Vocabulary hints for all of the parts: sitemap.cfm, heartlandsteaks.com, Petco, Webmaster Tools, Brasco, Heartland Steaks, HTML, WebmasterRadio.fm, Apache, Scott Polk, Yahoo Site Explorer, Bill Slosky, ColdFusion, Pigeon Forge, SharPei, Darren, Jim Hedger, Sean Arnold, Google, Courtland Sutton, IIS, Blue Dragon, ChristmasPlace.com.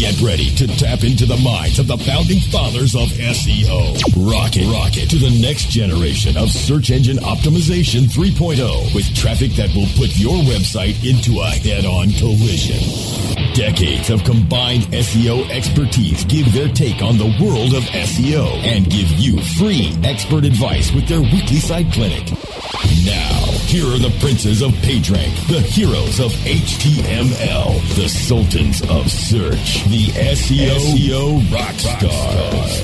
Get ready to tap into the minds of the founding fathers of SEO. Rocket to the next generation of search engine optimization 3.0 with traffic that will put your website into a head-on collision. Decades of combined SEO expertise give their take on the world of SEO and give you free expert advice with their weekly site clinic. Now, here are the princes of PageRank, the heroes of HTML, the sultans of search, the SEO rock stars.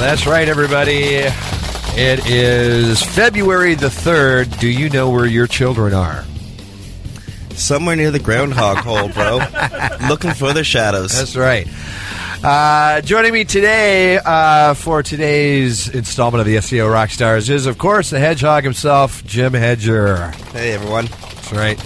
That's right, everybody. It is February the 3rd. Do you know where your children are? Somewhere near the groundhog hole, bro. Looking for the shadows. That's right. Joining me today for today's installment of the SEO Rockstars is, of course, the hedgehog himself, Jim Hedger. Hey, everyone. That's right.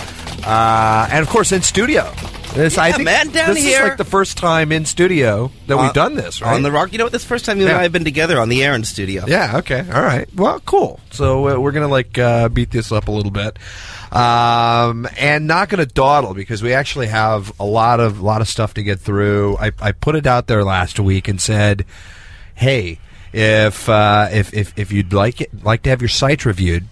And, of course, in studio. I think, man, down here. Is like the first time in studio that we've done this, right? On the rock. You know what? This is the first time you and I have been together on the air in studio. Yeah, okay. All right. Well, cool. So we're going to beat this up a little bit. And not going to dawdle because we actually have a lot of stuff to get through. I put it out there last week and said, hey, if you'd like to have your site reviewed,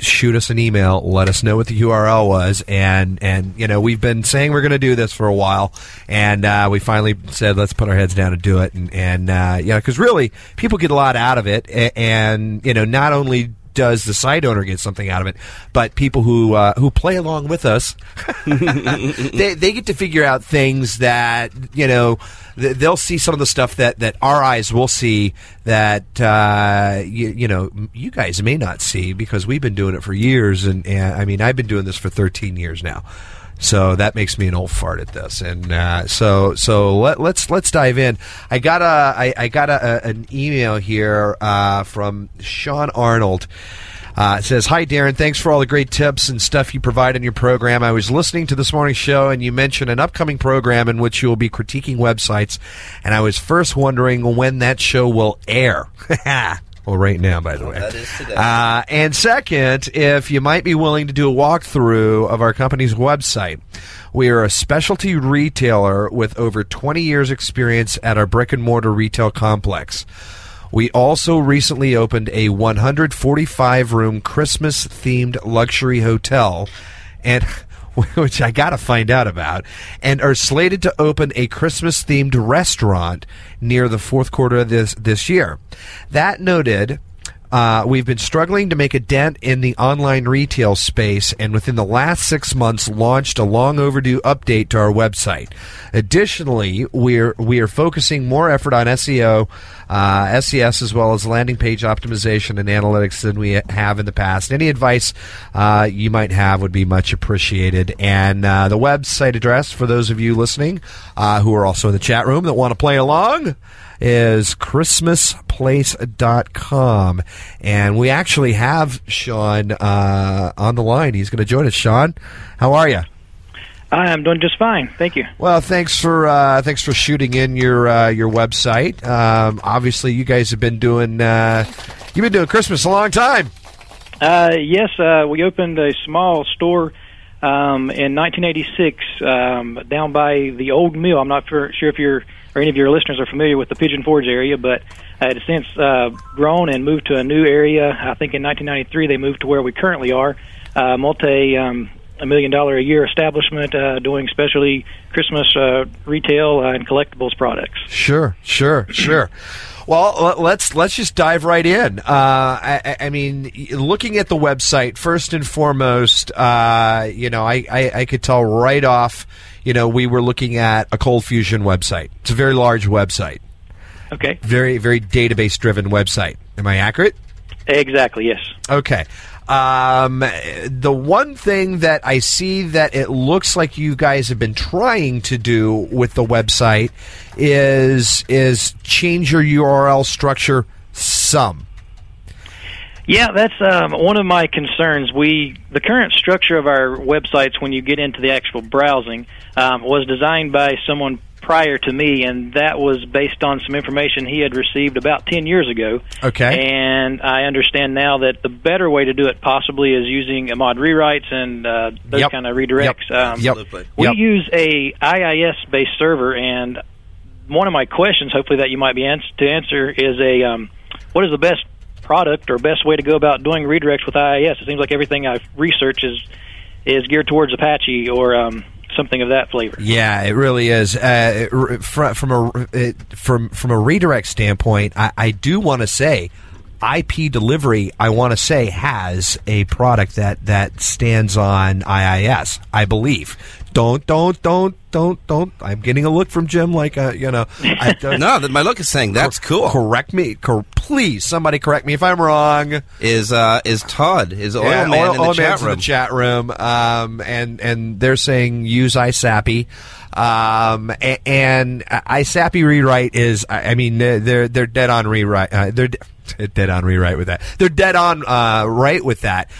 shoot us an email, let us know what the URL was, and you know, we've been saying we're going to do this for a while, and we finally said let's put our heads down and do it, and yeah, because really people get a lot out of it, and you know, not only does the site owner get something out of it, but people who play along with us, they get to figure out things that, you know, they'll see some of the stuff that our eyes will see that, you know, you guys may not see because we've been doing it for years, and I mean, I've been doing this for 13 years now. So that makes me an old fart at this, and so let's dive in. I got an email here from Sean Arnold. It says, "Hi Darren, thanks for all the great tips and stuff you provide in your program. I was listening to this morning's show, and you mentioned an upcoming program in which you will be critiquing websites, and I was first wondering when that show will air." Well, right now, by the way. That is today. And second, if you might be willing to do a walkthrough of our company's website. We are a specialty retailer with over 20 years' experience at our brick-and-mortar retail complex. We also recently opened a 145-room Christmas-themed luxury hotel, and which I got to find out about, and are slated to open a Christmas-themed restaurant near the fourth quarter of this year. That noted, we've been struggling to make a dent in the online retail space, and within the last 6 months launched a long overdue update to our website. Additionally, we are focusing more effort on SEO, SES, as well as landing page optimization and analytics than we have in the past. Any advice you might have would be much appreciated. And the website address, for those of you listening who are also in the chat room that want to play along, is ChristmasPlace.com. And we actually have Sean on the line. He's going to join us. Sean, how are you? I'm doing just fine. Thank you. Well, thanks for shooting in your website. Obviously, you guys have been doing Christmas a long time. Yes, we opened a small store in 1986 down by the old mill. I'm not sure if you're or any of your listeners are familiar with the Pigeon Forge area, but it has since grown and moved to a new area. I think in 1993 they moved to where we currently are, $1 million a year establishment doing specialty Christmas retail and collectibles products. Sure. Well, let's just dive right in. I mean, looking at the website first and foremost, you know, I could tell right off, you know, we were looking at a ColdFusion website. It's a very large website. Okay. Very, very database driven website. Am I accurate? Exactly. Yes. Okay. The one thing that I see that it looks like you guys have been trying to do with the website is change your URL structure some. Yeah, that's one of my concerns. The current structure of our websites, when you get into the actual browsing, was designed by someone prior to me, and that was based on some information he had received about 10 years ago. Okay. And I understand now that the better way to do it possibly is using mod rewrites and those kind of redirects. We use a IIS-based server, and one of my questions, hopefully that you might be to answer, is what is the best product or best way to go about doing redirects with IIS? It seems like everything I research is geared towards Apache or something of that flavor. Yeah, it really is. From a redirect standpoint, I do want to say IP Delivery, I want to say, has a product that stands on IIS, I believe. Don't. I'm getting a look from Jim like, no, my look is saying that's cool. Correct me. Please, somebody correct me if I'm wrong. Is Todd, is Oil Man in the chat room. In the chat room. And they're saying use ISAPI. And ISAPI rewrite is, I mean, they're dead on rewrite. They're dead on right with that.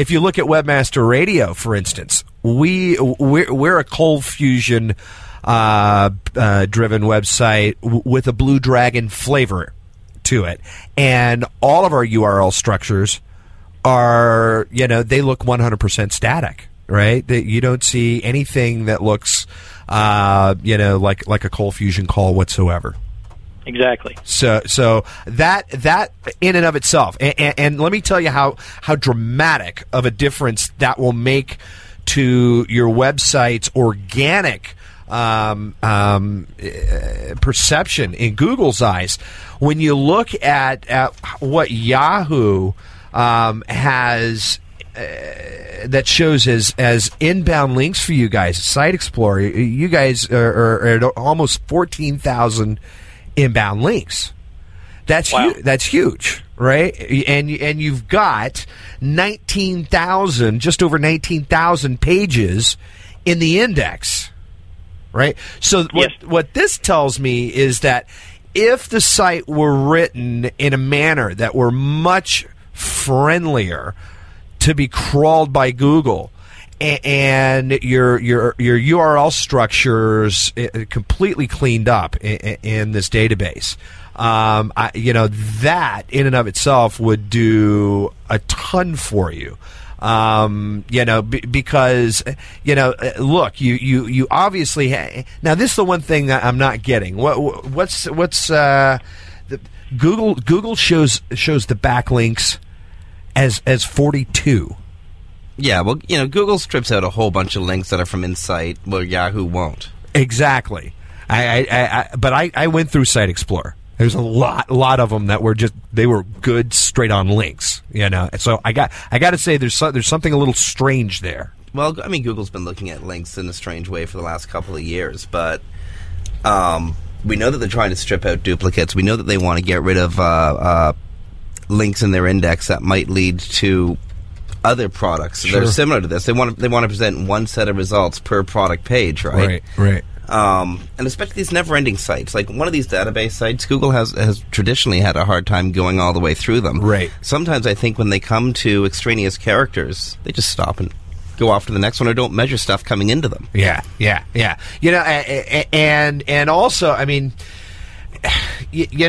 If you look at Webmaster Radio, for instance, we're a ColdFusion driven website with a Blue Dragon flavor to it, and all of our URL structures are they look 100% static, right? That you don't see anything that looks like a ColdFusion call whatsoever. Exactly. So that in and of itself, and let me tell you how dramatic of a difference that will make to your website's organic perception in Google's eyes. When you look at what Yahoo has that shows as inbound links for you guys, Site Explorer, you guys are at almost 14,000 inbound links. That's huge, right? And you've got 19,000, just over 19,000 pages in the index, right? So what this tells me is that if the site were written in a manner that were much friendlier to be crawled by Google, and your URL structures completely cleaned up in this database, that in and of itself would do a ton for you. Look, you obviously now this is the one thing that I'm not getting. What's Google shows the backlinks as 42. Yeah, well, Google strips out a whole bunch of links that are from InSight, where Yahoo won't. Exactly. But I went through Site Explorer. There's a lot of them that were they were good straight on links, So I got to say there's something a little strange there. Well, I mean, Google's been looking at links in a strange way for the last couple of years, but we know that they're trying to strip out duplicates. We know that they want to get rid of links in their index that might lead to other products that are similar to this. They want to present one set of results per product page, right? Right. And especially these never-ending sites. Like one of these database sites, Google has traditionally had a hard time going all the way through them. Right. Sometimes I think when they come to extraneous characters, they just stop and go off to the next one, or don't measure stuff coming into them. Yeah. And also, I mean,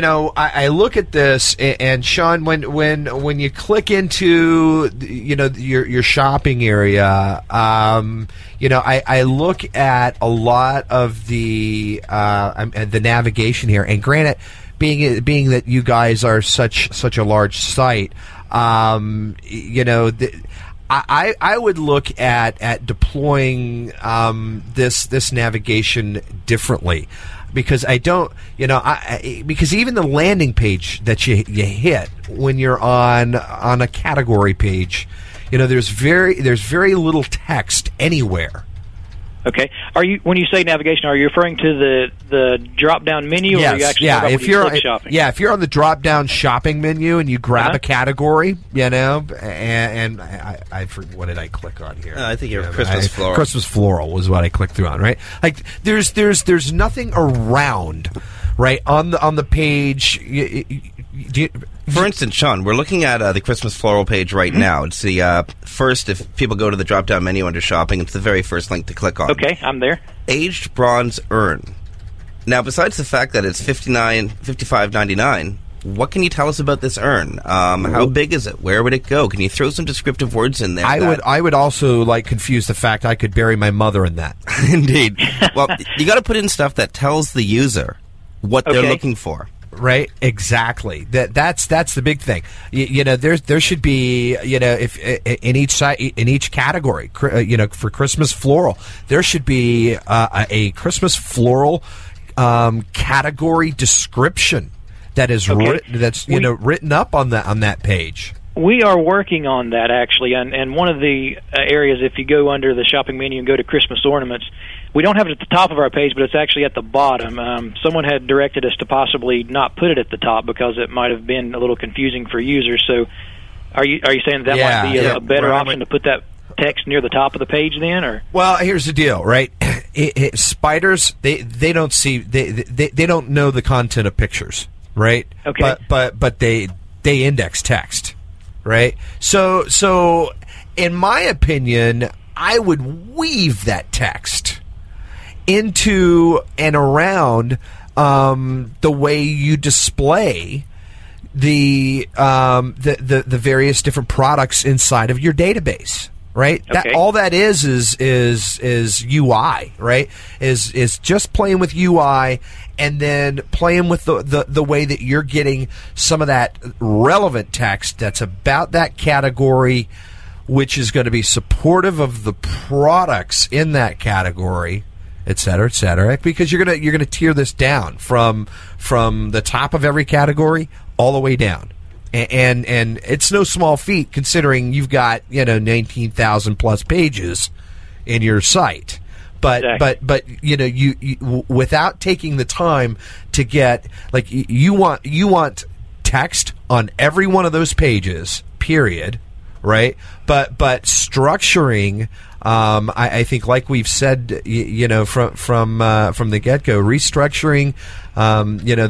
I look at this, and Sean, when you click into your shopping area, I look at a lot of the navigation here. And granted, being that you guys are such a large site, I would look at deploying this navigation differently. Because because even the landing page that you hit when you're on a category page, there's very little text anywhere Okay. Are you, when you say navigation, are you referring to the drop down menu, yes, or are you actually talking about click shopping? Yeah, if you're on the drop down shopping menu and you grab a category, you know, and I forget, what did I click on here? I think it was Christmas floral. Christmas floral was what I clicked through on, right? Like there's nothing around, right, on the page. For instance, Sean, we're looking at the Christmas floral page right now. It's the first, if people go to the drop-down menu under shopping, it's the very first link to click on. Okay, I'm there. Aged bronze urn. Now, besides the fact that it's $55.99, what can you tell us about this urn? How big is it? Where would it go? Can you throw some descriptive words in there? I would also confuse the fact I could bury my mother in that. Indeed. Well, you got to put in stuff that tells the user what they're looking for. Right, exactly. That's the big thing. You know, there should be, you know, if in each site, in each category, you know, for Christmas floral, there should be a Christmas floral category description that is written up on that page. We are working on that, actually, and one of the areas, if you go under the shopping menu and go to Christmas ornaments, we don't have it at the top of our page, but it's actually at the bottom. Someone had directed us to possibly not put it at the top because it might have been a little confusing for users. So are you saying that might be a better option to put that text near the top of the page then? Or? Well, here's the deal, right? Spiders, they don't see, they don't know the content of pictures, right? Okay. But they index text. Right, so in my opinion, I would weave that text into and around the way you display the various different products inside of your database. Right, okay. That all that is UI. Right, is just playing with UI and then playing with the way that you're getting some of that relevant text that's about that category, which is going to be supportive of the products in that category, et cetera, because you're gonna tier this down from the top of every category all the way down. And it's no small feat considering you've got 19,000 plus pages in your site, but you without taking the time to get you want text on every one of those pages, period, right? But structuring, I think like we've said, from the get-go, restructuring,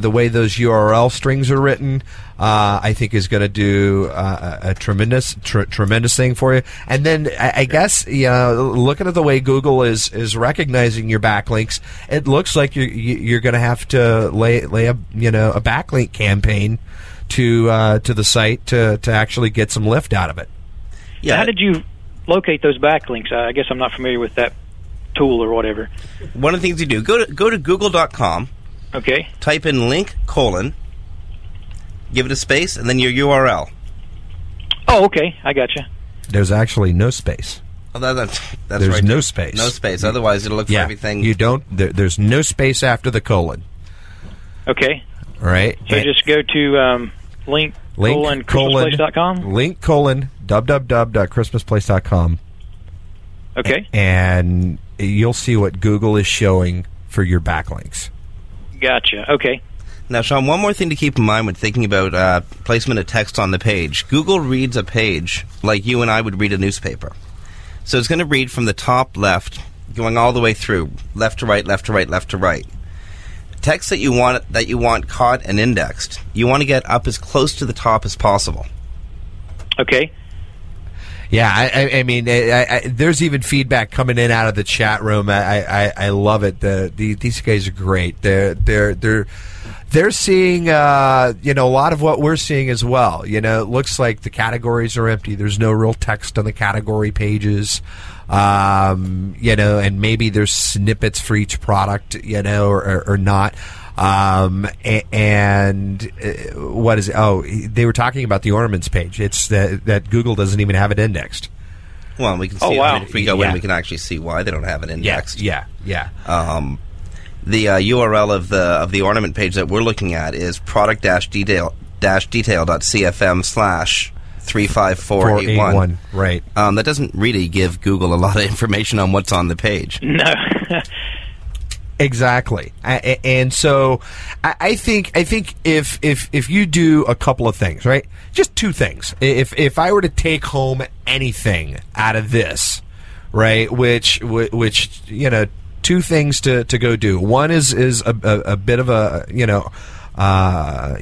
the way those URL strings are written, I think is going to do a tremendous thing for you. And then I guess looking at the way Google is recognizing your backlinks, it looks like you're going to have to lay a backlink campaign to the site to actually get some lift out of it. Yeah. How did you locate those backlinks? I guess I'm not familiar with that tool or whatever. One of the things you do, go to google.com. Okay. Type in link, colon, give it a space, and then your URL. Oh, okay. I gotcha. There's actually no space. Oh, that's there's right. No space. No space. Otherwise, it'll look for everything. You don't. There's no space after the colon. Okay. All right. So just go to link colon ChristmasPlace.com? Link colon www.christmasplace.com. Okay. And you'll see what Google is showing for your backlinks. Gotcha. Okay. Now, Sean, one more thing to keep in mind when thinking about placement of text on the page. Google reads a page like you and I would read a newspaper. So it's going to read from the top left, going all the way through, left to right, left to right, left to right. Text that you want caught and indexed, you want to get up as close to the top as possible. Okay. Yeah, I mean, there's even feedback coming in out of the chat room. I love it. These guys are great. They're seeing a lot of what we're seeing as well. You know, it looks like the categories are empty. There's no real text on the category pages. And maybe there's snippets for each product. Or not. What is it? Oh, they were talking about the ornaments page. It's that Google doesn't even have it indexed. Well, we can see. Oh, wow. If we go in, we can actually see why they don't have it indexed. Yeah. The URL of the ornament page that we're looking at is product-detail.cfm/. 35481. Right. That doesn't really give Google a lot of information on what's on the page. No. Exactly. And so I think if you do a couple of things, right? Just two things. If I were to take home anything out of this, right, which you know, two things to go do. One is a bit of a, a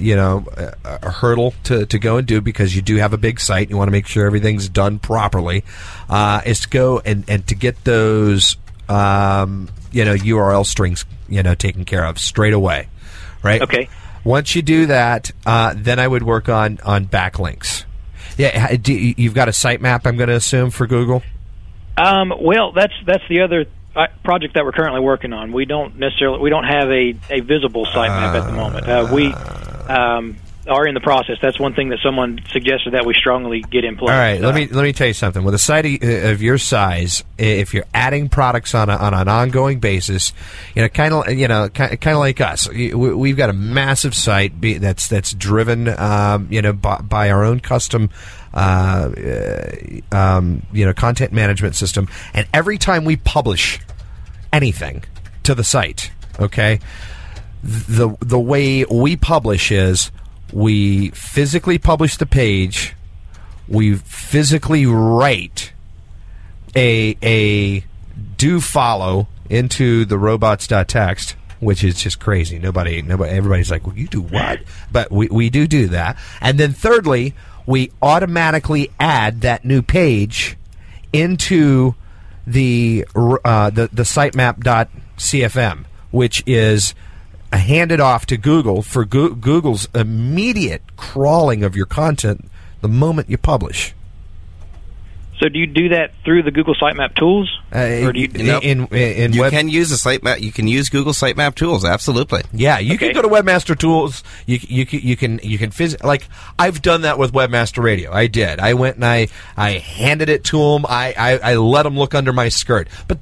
hurdle to go and do, because you do have a big site and you want to make sure everything's done properly, is to go and to get those URL strings, taken care of straight away, right? Okay. Once you do that, then I would work on backlinks. Yeah, you've got a sitemap, I'm going to assume, for Google? Well, that's the other project that we're currently working on. We don't have a visible sitemap at the moment. We are in the process. That's one thing that someone suggested that we strongly get in place. All right, let me tell you something. With a site of your size, if you're adding products on an ongoing basis, kind of like us, we've got a massive site that's driven, by our own custom, content management system. And every time we publish anything to the site, okay, the way we publish is, we physically publish the page. We physically write a do follow into the robots.txt, which is just crazy. Nobody, everybody's like, well, you do what? But we do that. And then thirdly, we automatically add that new page into the sitemap.cfm, which is handed off to Google for Google's immediate crawling of your content the moment you publish. So do you do that through the Google Sitemap Tools? Or do you, can use the sitemap. You can use Google Sitemap Tools. Absolutely. Yeah, you can go to Webmaster Tools. You can like I've done that with Webmaster Radio. I did. I went and I handed it to them. I let them look under my skirt. But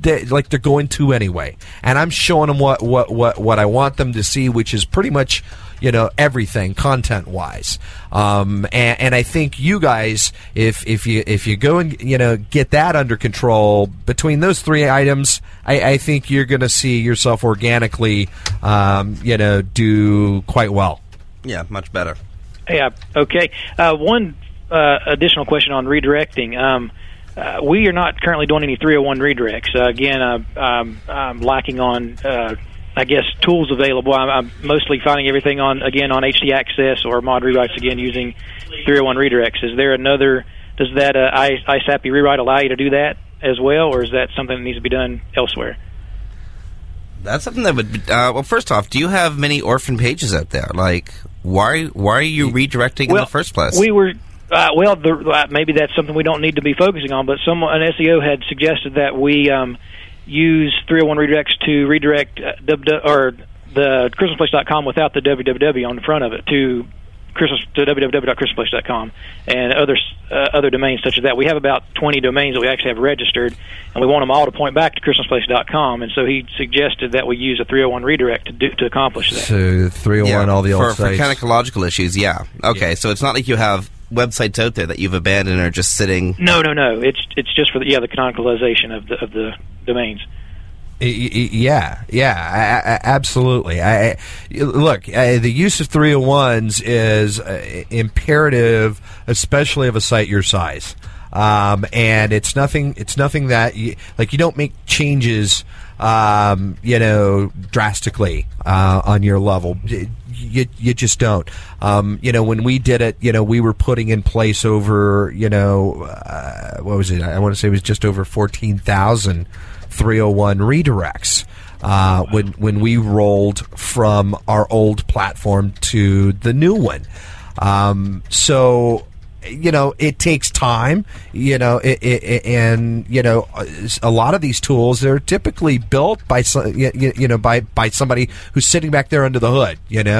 they're going to anyway, and I'm showing them what I want them to see, which is pretty much everything content wise. And I think you guys, if you go and get that under control between those three items, I think you're going to see yourself organically, do quite well. Yeah, much better. Yeah. Okay. One additional question on redirecting. We are not currently doing any 301 redirects. I'm lacking on, tools available. I'm mostly finding everything on HT Access or mod rewrites, again, using 301 redirects. Is there another? Does that ISAPI rewrite allow you to do that as well, or is that something that needs to be done elsewhere? That's something that would be, well, first off, do you have many orphan pages out there? Like, why are you redirecting in the first place? We were... maybe that's something we don't need to be focusing on, but an SEO had suggested that we use 301 redirects to redirect the ChristmasPlace.com without the www on the front of it to www.ChristmasPlace.com and other domains such as that. We have about 20 domains that we actually have registered, and we want them all to point back to ChristmasPlace.com, and so he suggested that we use a 301 redirect to accomplish that. So 301, all the old sites. For canonical issues, yeah. Okay, yeah. So it's not like you have websites out there that you've abandoned are just sitting. No. It's just for the canonicalization of the domains. Yeah, absolutely. Look, the use of 301s is imperative, especially of a site your size. And it's nothing that you don't make changes drastically on your level. You just don't. When we did it, we were putting in place over, what was it? I want to say it was just over 14,000 301 redirects when we rolled from our old platform to the new one. So... it takes time, and a lot of these tools, they're typically built by somebody who's sitting back there under the hood,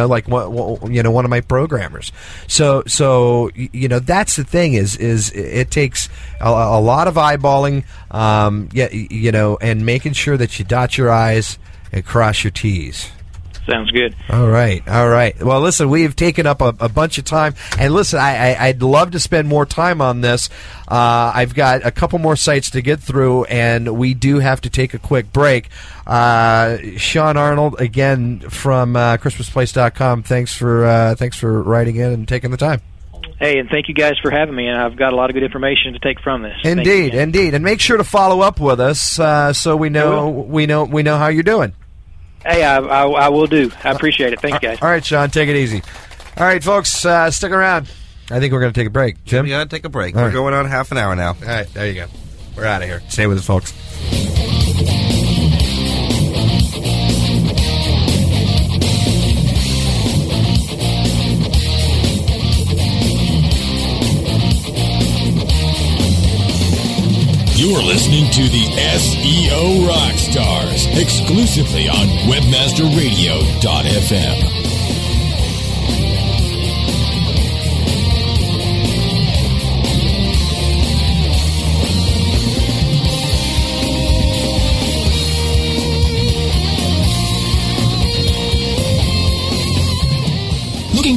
like one of my programmers. So, that's the thing is it takes a lot of eyeballing, and making sure that you dot your I's and cross your T's. Sounds good. All right. All right. Well, listen, we've taken up a bunch of time. And listen, I'd love to spend more time on this. I've got a couple more sites to get through, and we do have to take a quick break. Sean Arnold, again, from ChristmasPlace.com, thanks for writing in and taking the time. Hey, and thank you guys for having me, and I've got a lot of good information to take from this. Indeed, indeed. And make sure to follow up with us so we know how you're doing. Hey, I will do. I appreciate it. Thanks, guys. All right, Sean, take it easy. All right, folks, stick around. I think we're going to take a break. Jim? Yeah, take a break. All right. Going on half an hour now. All right, there you go. We're out of here. Stay with us, folks. You're listening to the SEO Rockstars, exclusively on WebmasterRadio.fm. Looking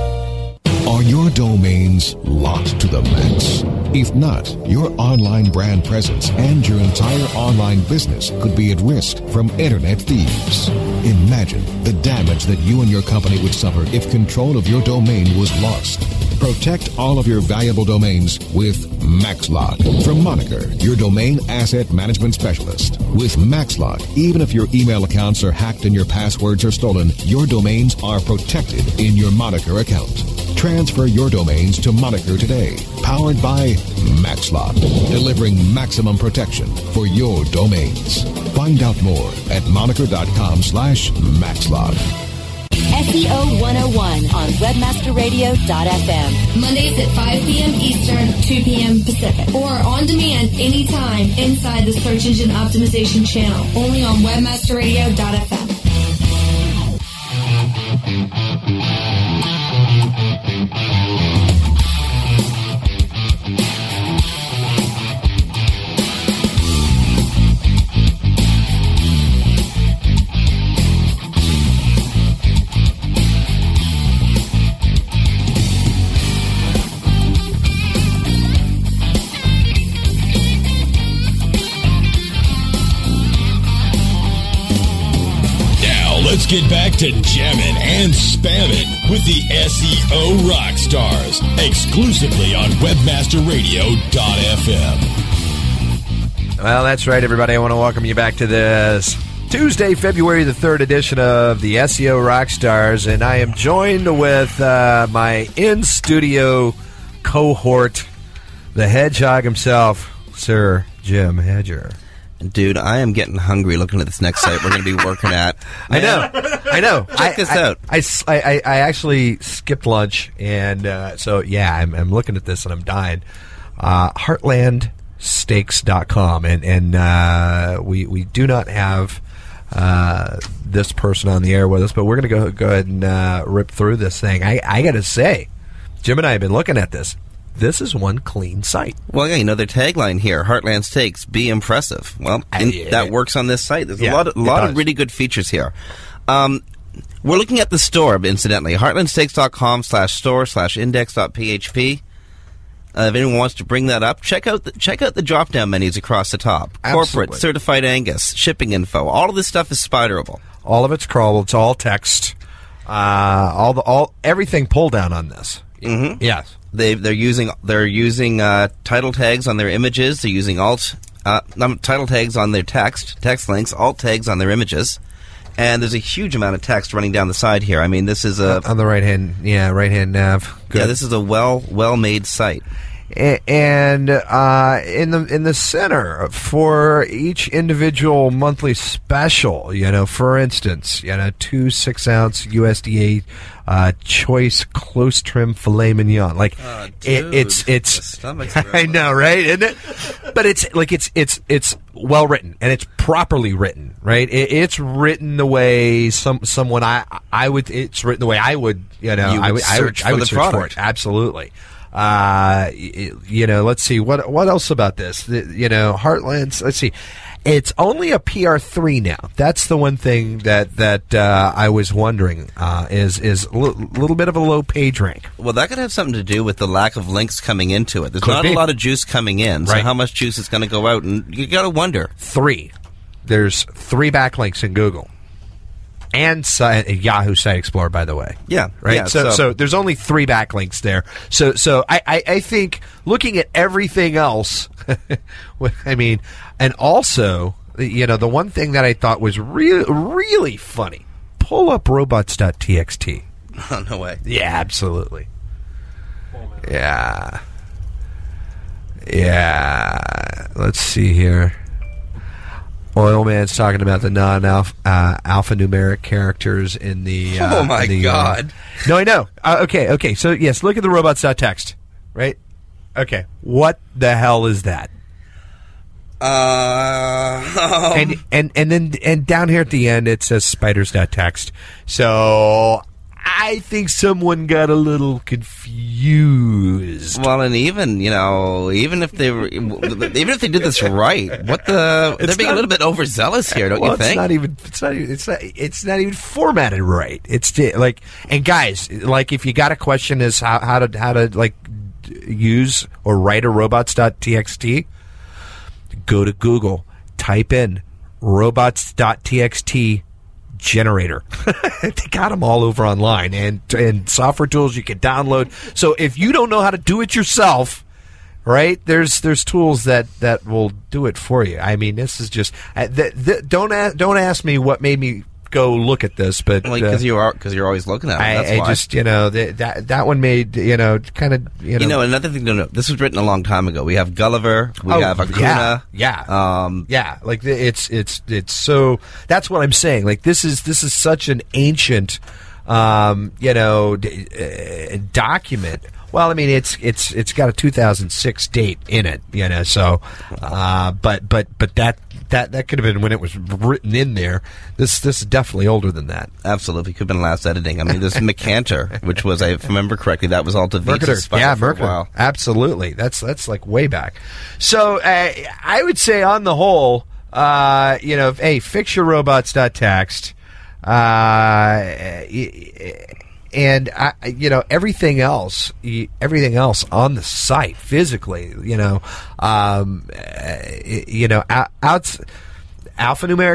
Are your domains locked to the max? If not, your online brand presence and your entire online business could be at risk from internet thieves. Imagine the damage that you and your company would suffer if control of your domain was lost. Protect all of your valuable domains with MaxLock. From Moniker, your domain asset management specialist. With MaxLock, even if your email accounts are hacked and your passwords are stolen, your domains are protected in your Moniker account. Transfer your domains to Moniker today. Powered by MaxLock. Delivering maximum protection for your domains. Find out more at moniker.com/MaxLock. SEO 101 on WebmasterRadio.fm. Mondays at 5 p.m. Eastern, 2 p.m. Pacific. Or on demand anytime inside the Search Engine Optimization channel. Only on WebmasterRadio.fm. Get back to jamming and spamming with the SEO Rockstars, exclusively on WebmasterRadio.fm. Well, that's right, everybody. I want to welcome you back to this Tuesday, February the 3rd edition of the SEO Rockstars, and I am joined with my in-studio cohort, the hedgehog himself, Sir Jim Hedger. Dude, I am getting hungry looking at this next site we're going to be working at. I know. Check this out. I actually skipped lunch, and I'm looking at this, and I'm dying. Heartlandsteaks.com, and we do not have this person on the air with us, but we're going to go ahead and rip through this thing. I got to say, Jim and I have been looking at this. This is one clean site. Well, yeah, you know, their tagline here, Heartland Steaks, be impressive. Well, that works on this site. There's a lot of really good features here. We're looking at the store, incidentally, heartlandsteaks.com/store/index.php. If anyone wants to bring that up, check out the drop-down menus across the top. Absolutely. Corporate, Certified Angus, shipping info. All of this stuff is spiderable. All of it's crawlable. It's all text. Everything pull down on this. Mm-hmm. Yes. They're using title tags on their images. They're using title tags on their text links, alt tags on their images, and there's a huge amount of text running down the side here. I mean, this is on the right hand nav. Good. Yeah, this is a well made site. And in the center for each individual monthly special, you know, for instance, you know, 2 6-ounce USDA choice close trim filet mignon. Like it's I know, right? Isn't it? But it's like it's well written, and it's properly written, right? It's written the way someone I would. It's written the way I would. You know, I would search for it. Absolutely. You know, let's see what else about this. You know, Heartlands. Let's see, it's only a PR3 now. That's the one thing that I was wondering is a little bit of a low page rank. Well, that could have something to do with the lack of links coming into it. There's could not be a lot of juice coming in, so right. How much juice is going to go out? And you got to wonder. There's 3 backlinks in Google. And Yahoo Site Explorer, by the way. Yeah. Right? Yeah, so there's only 3 backlinks there. So I think looking at everything else, I mean, and also, you know, the one thing that I thought was really, really funny, pull up robots.txt. Oh, no way. Yeah, absolutely. Yeah. Yeah. Let's see here. Oilman's talking about the non-alphanumeric characters in the... oh, my God. No, I know. Okay. So, yes, look at the robots.txt, right? Okay. What the hell is that? And then down here at the end, it says spiders.txt. So... I think someone got a little confused. Well, and even if they did this right, they're being a little bit overzealous here, don't you think? It's not even formatted right. It's like, and guys, like if you got a question is how to like use or write a robots.txt, go to Google, type in robots.txt. generator. They got them all over online and software tools you can download. So if you don't know how to do it yourself, right? There's tools that will do it for you. I mean, this is just don't ask me what made me go look at this, but because you're always looking at it. That's why. Just you know that one made you know kind of you know another thing to know. This was written a long time ago. We have Gulliver. We have Acuna. Yeah. Like it's so that's what I'm saying. Like this is such an ancient document. Well, I mean it's got a 2006 date in it, you know. So, but that could have been when it was written in there. This is definitely older than that. Absolutely, could have been last editing. I mean, this Mercator, which was, if I remember correctly, that was all DaVinci. Yeah, Mercator. Absolutely, that's like way back. So I would say on the whole, you know, hey, fix your robots.txt. And everything else on the site physically, alphanumeric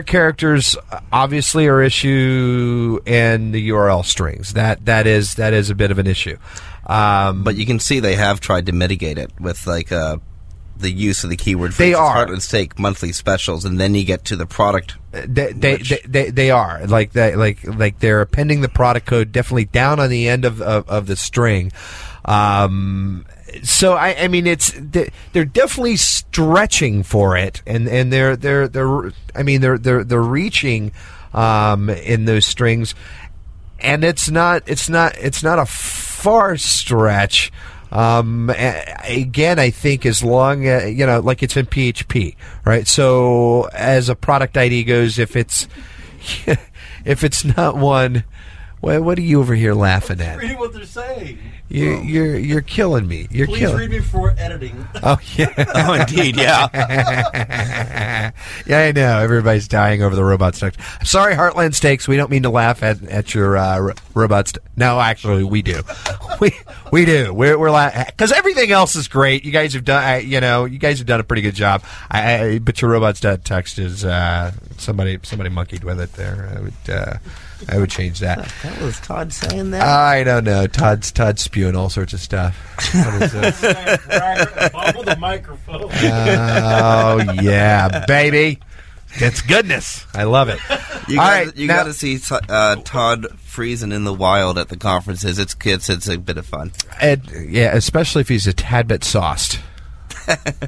characters obviously are issue, and the URL strings that is a bit of an issue. But you can see they have tried to mitigate it with like the use of the keyword. For Heartland Steak monthly specials, and then you get to the product. They're appending the product code definitely down on the end of the string, So I mean, they're definitely stretching for it, and they're reaching in those strings, and it's not a far stretch. Again, I think as long as, like it's in PHP, right? So as a product ID goes, if it's not one, what are you over here laughing at? Read what they're saying. You're killing me. Please read me before editing. Oh yeah. Oh indeed. Yeah. Yeah, I know. Everybody's dying over the robots. I'm sorry, Heartland Steaks. We don't mean to laugh at your robots. No, actually, we do. We do. We're because everything else is great. You guys have done. You guys have done a pretty good job. But your robots.txt is somebody monkeyed with it there. I would change that. That was Todd saying that? I don't know. Todd's spewing all sorts of stuff. What is this? Bubble the microphone. Oh, yeah, baby. It's goodness. I love it. You got to see Todd freezing in the wild at the conferences. It's kids. It's a bit of fun. Yeah, especially if he's a tad bit sauced.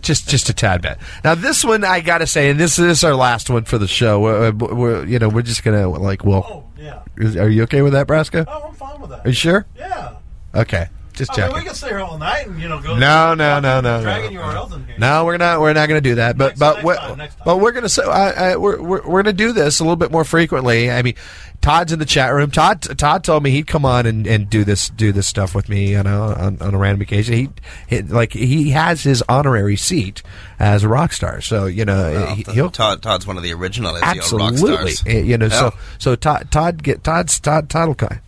Just a tad bit. Now this one I gotta say, and this is our last one for the show. We're just gonna are you okay with that, Brasco? Oh, I'm fine with that. Are you sure? Yeah. Okay. Just checking. We can stay here all night and go. No. Dragging URLs in here. No, we're not. We're not gonna do that. But we're gonna say we're gonna do this a little bit more frequently. I mean, Todd's in the chat room. Todd told me he'd come on and do this stuff with me on a random occasion. He has his honorary seat as a rock star. So Todd's one of the original SEO rock stars. So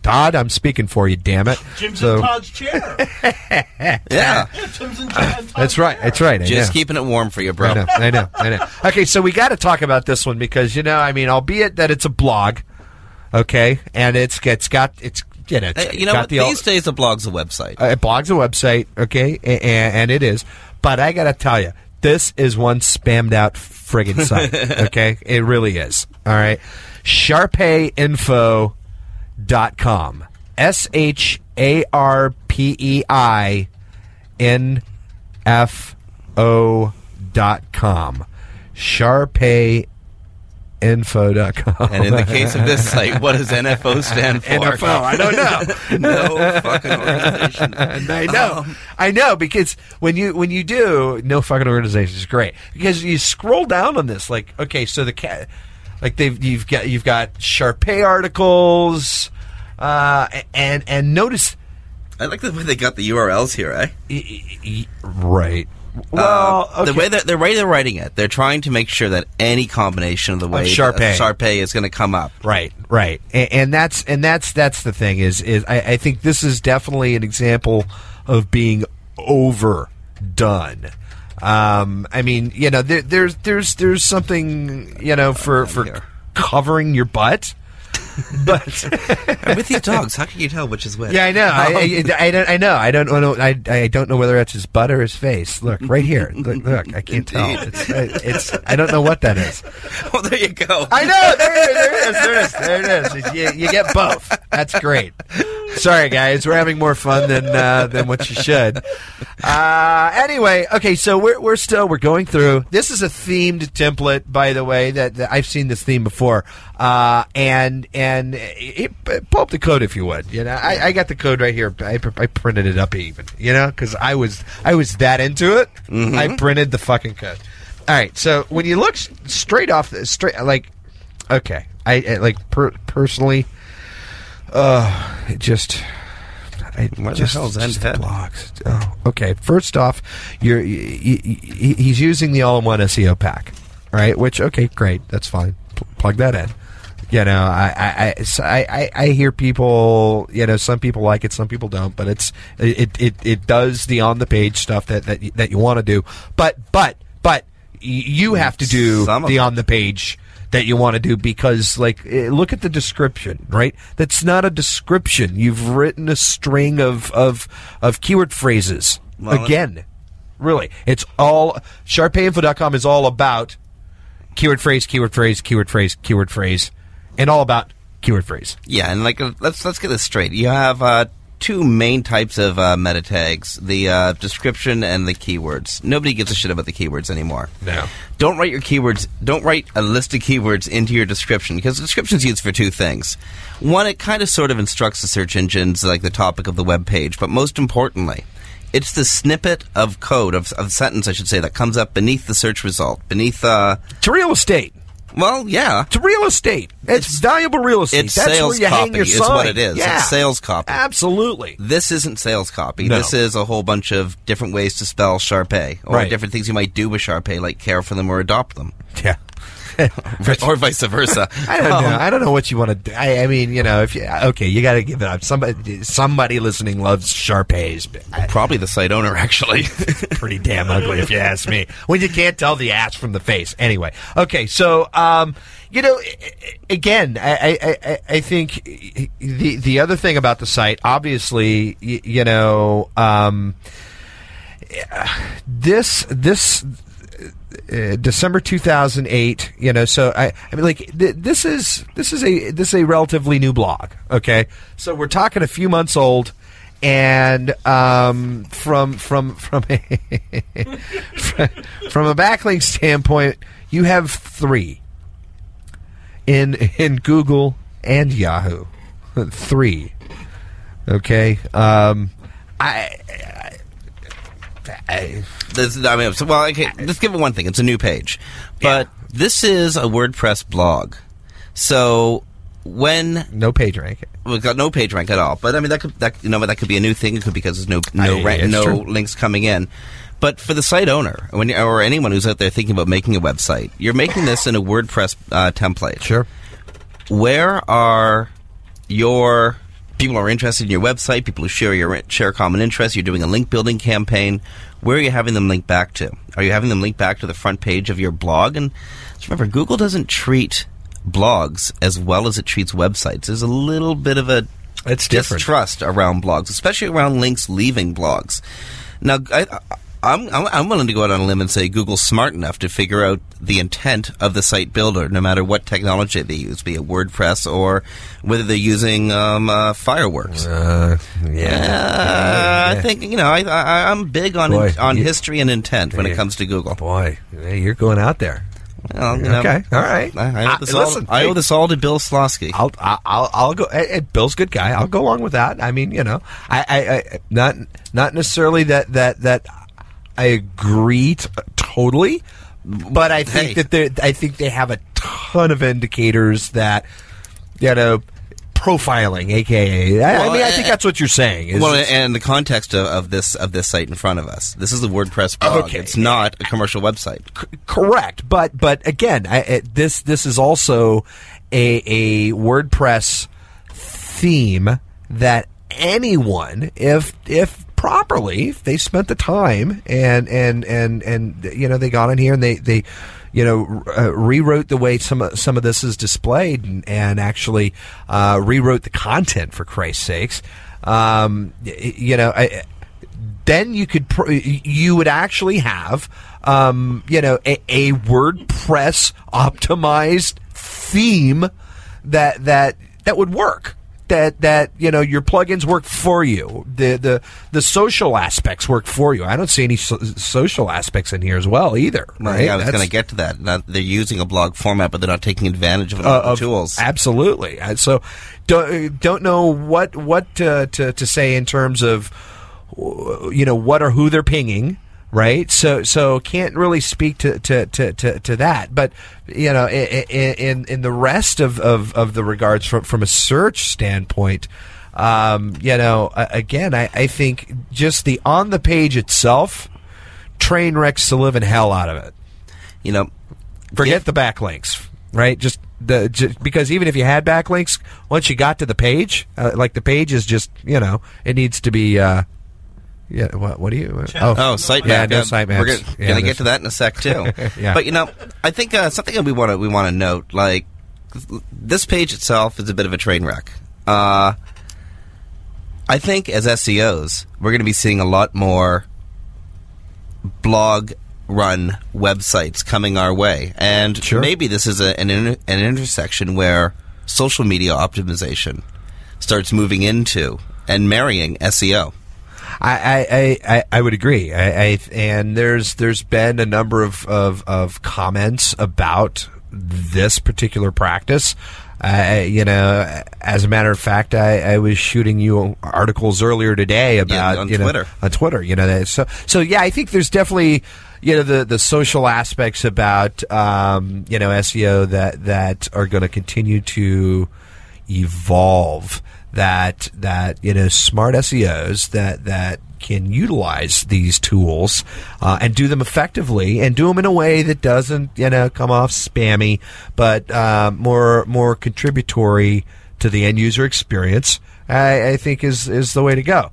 Todd, I'm speaking for you. Damn it, Jim's in Todd's chair. Yeah, Jim's in Todd's chair. That's right. Just keeping it warm for you, bro. I know. Okay, so we got to talk about this one because albeit that it's a blog. Okay, and these days a blog's a website. A blog's a website, okay, and it is. But I gotta tell you, this is one spammed out friggin' site. Okay, it really is. All right, SharPeiInfo.com, SharPeiInfo.com, SharPeiInfo.com. And in the case of this site, what does NFO stand for? NFO, I don't know. No fucking organization. I know. Because when you do, no fucking organization is great. Because you scroll down on this, like, okay, so you've got SharPei articles, and notice, I like the way they got the URLs here, eh? Right. Well, okay. The way they're writing it, they're trying to make sure that any combination of the way SharPei is going to come up. Right, and that's the thing is I think this is definitely an example of being overdone. I mean, there's something for covering your butt. But with these dogs, how can you tell which is which? Yeah, I know. I don't know whether that's his butt or his face. Look right here. Look, I can't tell. It's I don't know what that is. Well, there you go. I know. There it is. You get both. That's great. Sorry, guys, we're having more fun than what you should. Anyway, okay, so we're going through. This is a themed template, by the way. That I've seen this theme before, and pull up the code if you would. I got the code right here. I printed it up even, because I was that into it. Mm-hmm. I printed the fucking code. All right, so when you look personally. Blogs. Oh, okay. First off, he's using the all-in-one SEO pack, right? Which, okay, great, that's fine. Plug that in. I hear people. Some people like it, some people don't. But it does the on-the-page stuff that you want to do. But you have to do the on-the-page that you want to do because, look at the description, right? That's not a description. You've written a string of keyword phrases. Well, again, really. It's all... SharPeiInfo.com is all about keyword phrase, keyword phrase, keyword phrase, keyword phrase, and all about keyword phrase. Yeah, and let's get this straight. You have two main types of meta tags, the description and the keywords. Nobody gives a shit about the keywords anymore. No. Don't write your keywords. Don't write a list of keywords into your description, because the description is used for two things. One, it kind of sort of instructs the search engines like the topic of the web page, but most importantly, it's the snippet of code, of sentence, I should say, that comes up beneath the search result, beneath... to real estate. Well, yeah. To real estate. It's valuable real estate. It's That's sales where you copy hang your is sign. What it is. Yeah. It's sales copy. Absolutely. This isn't sales copy. No. This is a whole bunch of different ways to spell Sharpei, or different things you might do with Sharpei, like care for them or adopt them. Yeah. Or vice versa. I don't know what you want to do. I mean, you know, if you, okay, you got to give it up. Somebody listening loves Sharpei's. Probably the site owner, actually. Pretty damn ugly, if you ask me. When you can't tell the ass from the face. Anyway, okay, so you know, again, I think the other thing about the site, obviously, you know, this. December 2008, you know, so I mean, like, this is a relatively new blog, okay? So we're talking a few months old, and from a backlink standpoint, you have three in Google and Yahoo, three, okay? Let's give it one thing. It's a new page. But this is a WordPress blog. So when... No page rank. We've got no page rank at all. But, I mean, that could be a new thing. It could be because there's no links coming in. But for the site owner or anyone who's out there thinking about making a website, you're making this in a WordPress template. Sure. Where are your... People are interested in your website, people who share common interests, you're doing a link building campaign. Where are you having them link back to? Are you having them link back to the front page of your blog? And remember, Google doesn't treat blogs as well as it treats websites. There's a little bit of a distrust around blogs, especially around links leaving blogs. Now, I'm willing to go out on a limb and say Google's smart enough to figure out the intent of the site builder, no matter what technology they use, be it WordPress or whether they're using Fireworks. I think, you know, I'm big on history and intent when it comes to Google. Boy, you're going out there. Well, you know, okay, all right. I owe this all to Bill Slosky. I'll go. Bill's a good guy. I'll go along with that. I mean, you know, I not necessarily that. I agree totally, but I think they have a ton of indicators that, you know, profiling, aka. I think that's what you're saying. And the context of this site in front of us. This is a WordPress blog. Okay. It's not a commercial website. Correct, but again, this is also a WordPress theme that anyone, if properly, if they spent the time and you know, they got in here and they you know, rewrote the way some of this is displayed and actually rewrote the content, for Christ's sakes, you know, then you could you would actually have you know, a WordPress optimized theme that would work. That you know, your plugins work for you. The social aspects work for you. I don't see any social aspects in here as well either. Right? Yeah, I was going to get to that. They're using a blog format, but they're not taking advantage of the tools. Absolutely. So don't know what to say in terms of, you know, what or who they're pinging. Right, so can't really speak to that, but you know, in the rest of the regards from a search standpoint, you know, again, I think just the on the page itself, train wrecks the living hell out of it. You know, forget the backlinks, right? Just because even if you had backlinks, once you got to the page, like the page is just, you know, it needs to be. Yeah, what do you... Sitemap. Yeah, no sitemaps. We're going to get to that in a sec, too. Yeah. But, you know, I think something that we want to note, like, this page itself is a bit of a train wreck. I think, as SEOs, we're going to be seeing a lot more blog-run websites coming our way. And maybe this is an intersection where social media optimization starts moving into and marrying SEO. I would agree. And there's been a number of comments about this particular practice. As a matter of fact, I was shooting you articles earlier today about Twitter. On Twitter, so I think there's definitely the social aspects about SEO that are going to continue to evolve. That smart SEOs that can utilize these tools and do them effectively and do them in a way that doesn't come off spammy, but more contributory to the end user experience. I think is the way to go.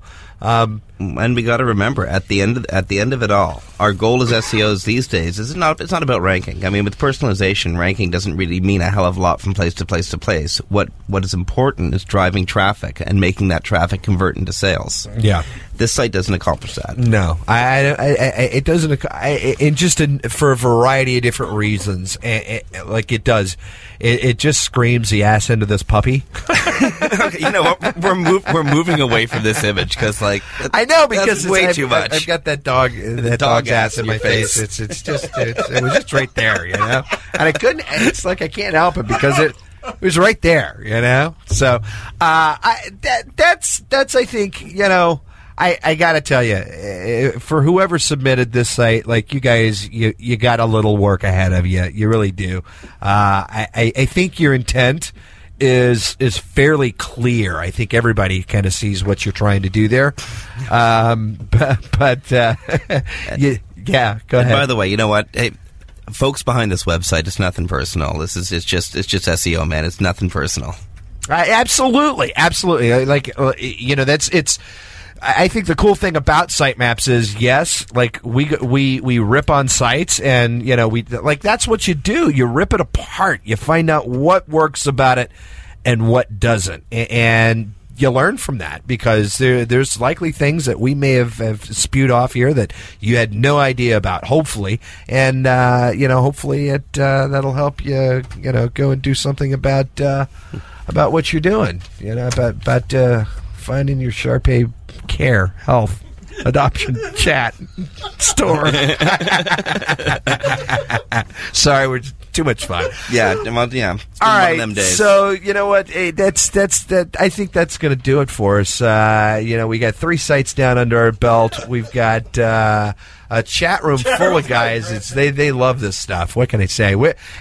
And we got to remember at the end of it all, our goal as SEOs these days is it's not about ranking. I mean, with personalization, ranking doesn't really mean a hell of a lot from place to place to place. What is important is driving traffic and making that traffic convert into sales. Yeah, this site doesn't accomplish that. No, it doesn't. It just for a variety of different reasons. It just screams the ass end of this puppy. You know, we're moving away from this image because. Like, I know, because it's way too much. I've got that dog's ass in my face. It was just right there, And I can't help it because it was right there, So, that's I think, I gotta tell you, for whoever submitted this site, like you guys, you got a little work ahead of you. You really do. I think your intent is fairly clear. I think everybody kind of sees what you're trying to do there. Go ahead. By the way, you know what? Hey, folks behind this website, it's nothing personal. It's just SEO, man. It's nothing personal. Absolutely. I think the cool thing about sitemaps is, yes, like we rip on sites, and that's what you do. You rip it apart. You find out what works about it and what doesn't, and you learn from that because there's likely things that we may have spewed off here that you had no idea about. Hopefully, and hopefully it that'll help you. Go and do something about what you're doing. About finding your SharPei care, health, adoption, chat, store. Sorry, we're too much fun. Yeah. It's been all right. One of them days. So you know what? Hey, that's that. I think that's going to do it for us. We got 3 sites down under our belt. We've got a chat room full of guys. It's they love this stuff. What can I say?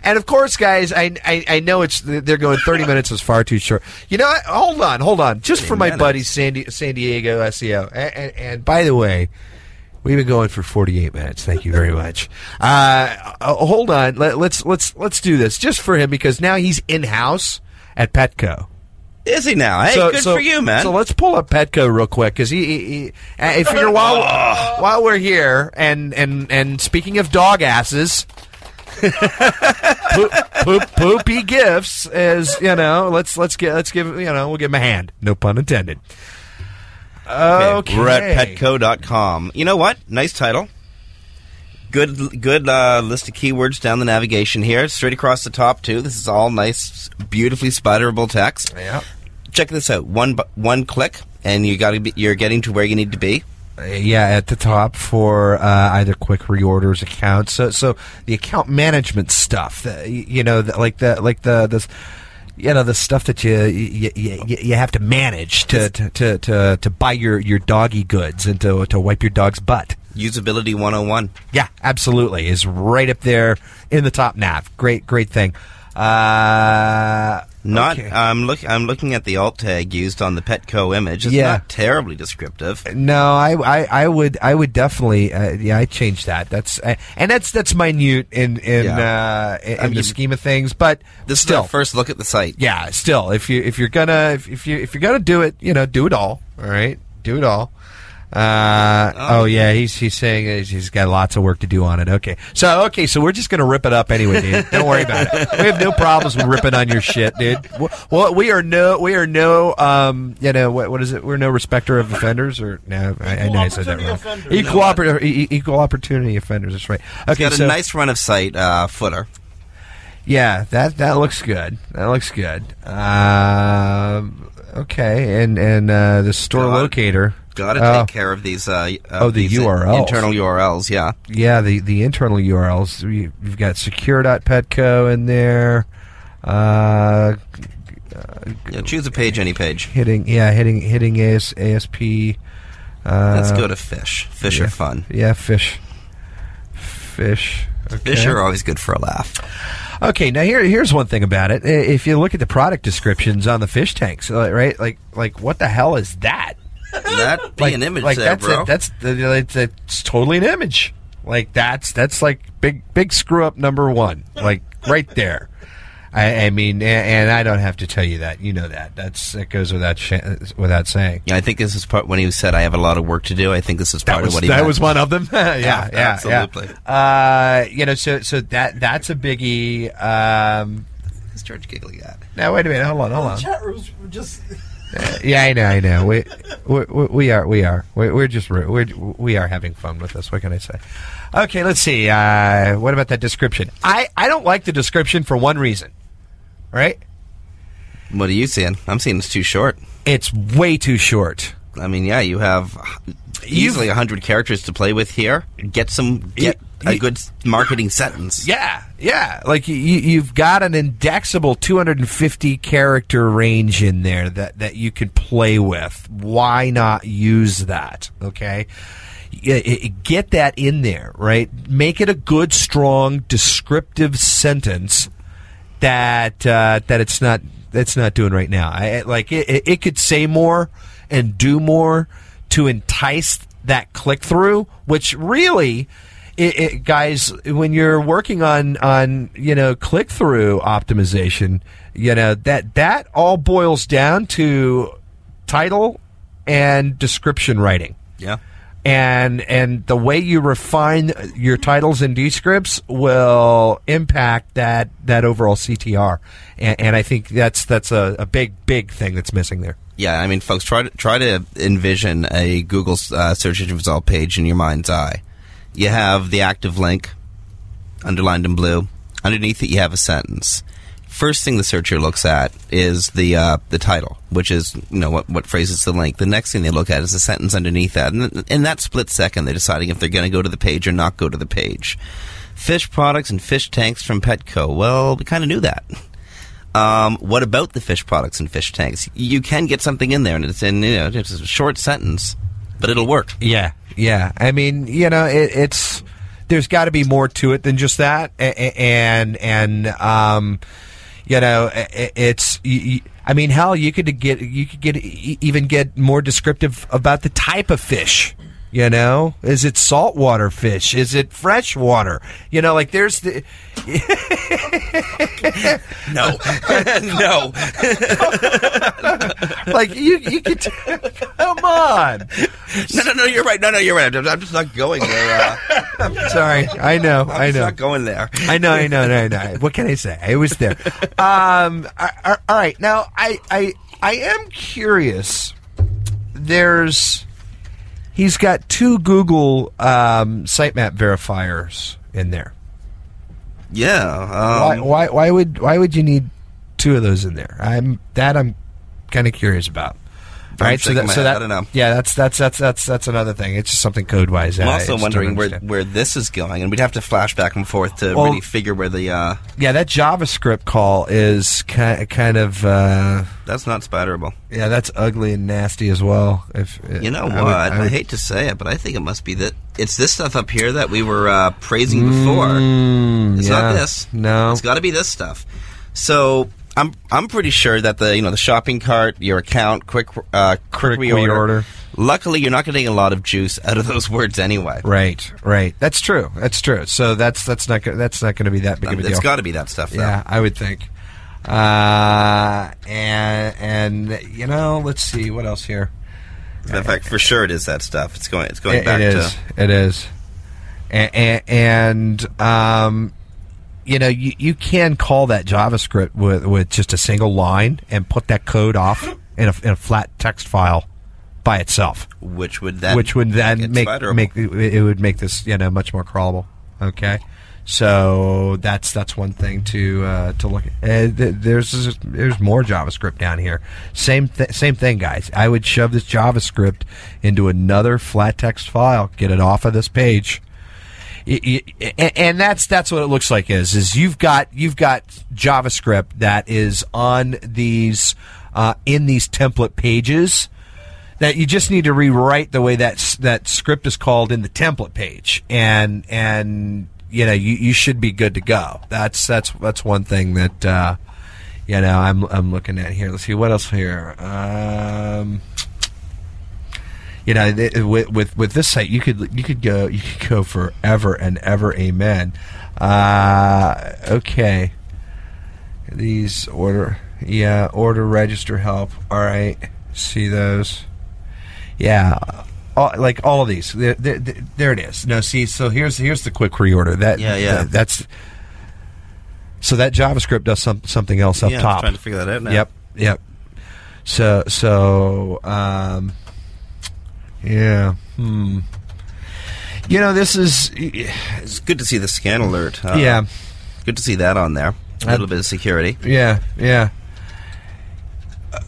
And of course, guys, I know they're going 30 minutes is far too short. You know what? Hold on. Just for my buddy San Diego SEO. And by the way, we've been going for 48 minutes. Thank you very much. Hold on. Let's do this just for him because now he's in house at Petco. Is he now? Hey, so, for you, man. So let's pull up Petco real quick because he if you're while we're here and speaking of dog asses, poopy gifts is we'll give him a hand. No pun intended. Okay. We're at petco.com. You know what? Nice title. Good list of keywords down the navigation here. Straight across the top too. This is all nice, beautifully spiderable text. Yeah. Check this out. One click, and you're getting to where you need to be. Yeah, at the top for either quick reorders, accounts. So the account management stuff. The stuff that you have to manage to buy your doggy goods and to wipe your dog's butt. Usability 101. Yeah, absolutely. Is right up there in the top nav. Great thing. Okay. I'm looking at the alt tag used on the Petco image. It's not terribly descriptive. No, I would definitely. I changed that. That's minute in the scheme of things. But this still is our first look at the site. Yeah, still, if you're gonna do it, do it all. All right, do it all. He's saying he's got lots of work to do on it. Okay, so we're just gonna rip it up anyway, dude. Don't worry about it. We have no problems with ripping on your shit, dude. Well, we are no, what is it? We're no respecter of offenders, or no? I know I said that wrong. Offenders. Equal opportunity offenders. That's right. Okay, it's got a nice run of sight footer. Yeah, that looks good. Okay, and the store locator. Got to take care of these. These URLs. Internal URLs. Yeah. Yeah, the internal URLs. You've got secure.petco in there. Choose a page, any page. Hitting ASP. Let's go to fish. Fish are fun. Yeah, fish. Okay. Fish are always good for a laugh. Okay, now here's one thing about it. If you look at the product descriptions on the fish tanks, right? Like what the hell is that? That'd be an image there, that's bro. That's totally an image. Like that's like big screw up number one. Like right there. I mean, and I don't have to tell you that. You know that. That goes without saying. Yeah, I think this is part when he said, "I have a lot of work to do." I think this is part of what he meant. That was one of them. yeah, absolutely. Yeah. So that's a biggie. What's George giggling at? Now wait a minute. Hold on. The chat rooms were just. Yeah, I know. We are having fun with this. What can I say? Okay, let's see. What about that description? I don't like the description for one reason. Right? What are you seeing? I'm seeing it's too short. It's way too short. I mean, yeah, you have easily 100 characters to play with here. Get a good marketing sentence. Yeah. Like you've got an indexable 250 character range in there that you could play with. Why not use that? Okay, get that in there, right? Make it a good, strong, descriptive sentence that it's not doing right now. It could say more and do more to entice that click through, which really. Guys, when you're working on click through optimization, that all boils down to title and description writing. Yeah, and the way you refine your titles and descripts will impact that overall CTR. And I think that's a big thing that's missing there. Yeah, I mean, folks, try to envision a Google search engine result page in your mind's eye. You have the active link, underlined in blue. Underneath it, you have a sentence. First thing the searcher looks at is the title, which is what phrases the link. The next thing they look at is the sentence underneath that. And in that split second, they're deciding if they're going to go to the page or not go to the page. Fish products and fish tanks from Petco. Well, we kind of knew that. What about the fish products and fish tanks? You can get something in there, and it's in it's a short sentence. But it'll work. Yeah. I mean, there's got to be more to it than just that, you could even get more descriptive about the type of fish. Is it saltwater fish? Is it freshwater? There's the no. Like you could come on. No. You're right. No, you're right. I'm just not going there. I'm sorry. I know. Just not going there. I know. What can I say? I was there. All right. Now I am curious. He's got two Google sitemap verifiers in there. Yeah. Why would you need two of those in there? I'm kind of curious about. Right. I don't know. Yeah. That's another thing. It's just something code wise. I'm also wondering where this is going, and we'd have to flash back and forth to really figure where the. That JavaScript call is kind of. That's not spatterable. Yeah, that's ugly and nasty as well. I hate to say it, but I think it must be that it's this stuff up here that we were praising before. It's not this. No, it's got to be this stuff. So. I'm pretty sure that the shopping cart, your account, quick reorder. Luckily, you're not getting a lot of juice out of those words anyway. Right. That's true. So that's not going to be that big of a deal. It's got to be that stuff, though. Yeah, I would think. Let's see what else here. In fact, for sure, it is that stuff. It's going back to. It is. You can call that JavaScript with just a single line and put that code off in a flat text file by itself, which would then make it would make this much more crawlable. Okay, so that's one thing to look at. There's more JavaScript down here. Same thing, guys. I would shove this JavaScript into another flat text file, get it off of this page. And that's what it looks like is you've got JavaScript that is on these in these template pages that you just need to rewrite the way that script is called in the template page, and you know you should be good to go. That's one thing that I'm looking at here. Let's see what else here. With this site, you could go forever and ever. Amen. Okay. These order register help. All right, see those. Yeah, all of these. There it is. No, see, so here's the quick reorder. That JavaScript does something else up top. I'm trying to figure that out now. Yep. It's good to see the scan alert. Good to see that on there. A little bit of security. Yeah.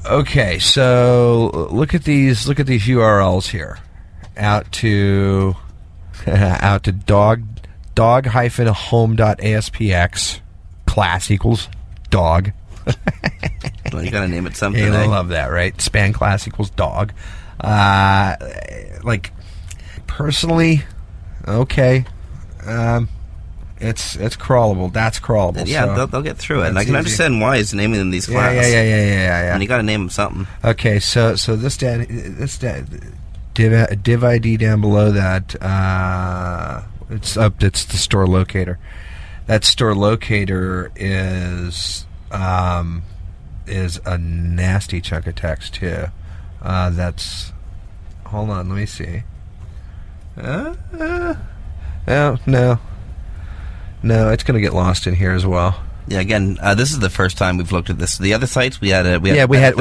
Okay, so look at these URLs here. Out to dog-home.aspx class equals dog. Well, you got to name it something. Yeah, I love that, right? Span class equals dog. Personally, okay. It's crawlable. That's crawlable. Yeah, so they'll get through it. And I can understand why he's naming them these classes. Yeah. And you got to name them something. Okay, so this div ID down below that, it's up. It's the store locator. That store locator is a nasty chunk of text too. Hold on. Let me see. No, it's going to get lost in here as well. Yeah, again, this is the first time we've looked at this. The other sites we had looking at. Yeah, we had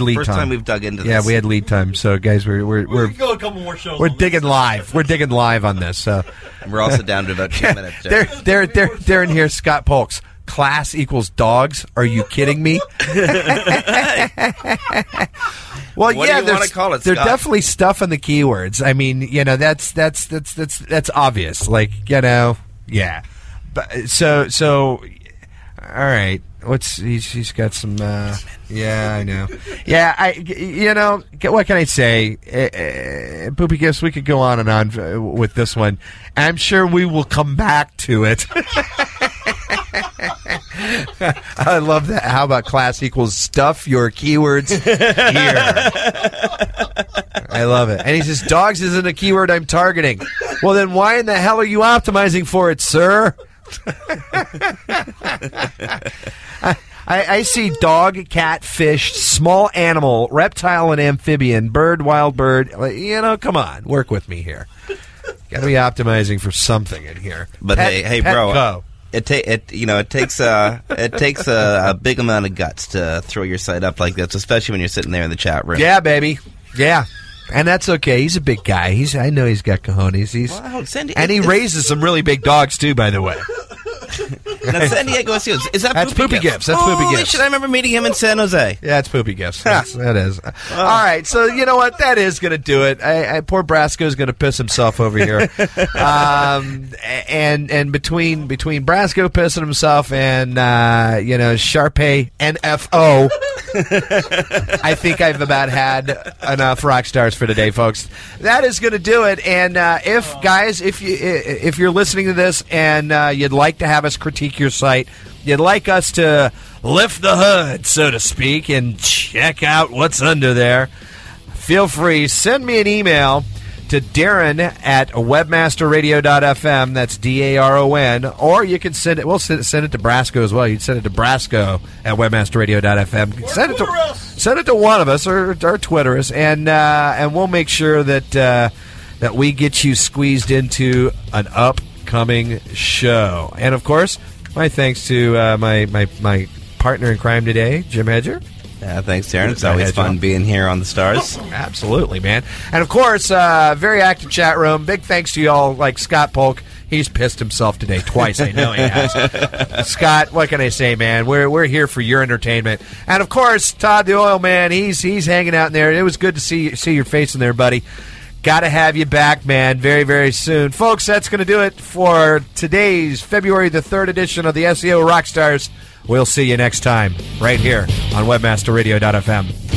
lead time. First time we've dug into this. Yeah, we had lead time. So guys, we can go a couple more shows. We're digging live. We're digging live on this. So and we're also down to about 2 minutes. They're in here. Scott Polk's class equals dogs. Are you kidding me? Well, what do you want to call it, Scott? There's definitely stuff in the keywords. I mean, that's obvious. Yeah, but so, all right. He's got some. Yeah, I know. Yeah, what can I say? Poopy Gifts. We could go on and on with this one. I'm sure we will come back to it. I love that. How about class equals stuff your keywords here? I love it. And he says, dogs isn't a keyword I'm targeting. Well, then why in the hell are you optimizing for it, sir? I see dog, cat, fish, small animal, reptile and amphibian, bird, wild bird. Come on. Work with me here. Got to be optimizing for something in here. But hey, bro. Petco. It takes a big amount of guts to throw your site up like this, especially when you're sitting there in the chat room. Yeah, baby. Yeah, and that's okay. He's a big guy. I know he's got cojones. He raises some really big dogs too, by the way. Now, San Diego SEO. Is that Poopy Gifts? That's Poopy Gifts. Should I remember meeting him in San Jose? Yeah, it's Poopy Gifts. That is. All right, so you know what? That is going to do it. Poor Brasco is going to piss himself over here. And between Brasco pissing himself and SharPeiInfo, I think I've about had enough rock stars for today, folks. That is going to do it. And if you're listening to this and you'd like to have us critique your site, you'd like us to lift the hood, so to speak, and check out what's under there, feel free, send me an email to Darren at webmasterradio.fm. that's Daron. Or you can send it, we'll send it to Brasco as well. You'd send it to Brasco at webmasterradio.fm. Send it to one of us or Twitter us, and we'll make sure that we get you squeezed into an upcoming show. And of course, my thanks to my partner in crime today, Jim Hedger. Thanks, Darren. It's always fun being here on the stars. Absolutely, man. And of course, very active chat room. Big thanks to y'all like Scott Polk, He's pissed himself today twice. I know he has. Scott, what can I say, man? We're here for your entertainment. And, of course, Todd the Oil Man, he's hanging out in there. It was good to see your face in there, buddy. Got to have you back, man, very, very soon. Folks, that's going to do it for today's February the 3rd edition of the SEO Rockstars. We'll see you next time right here on WebmasterRadio.fm.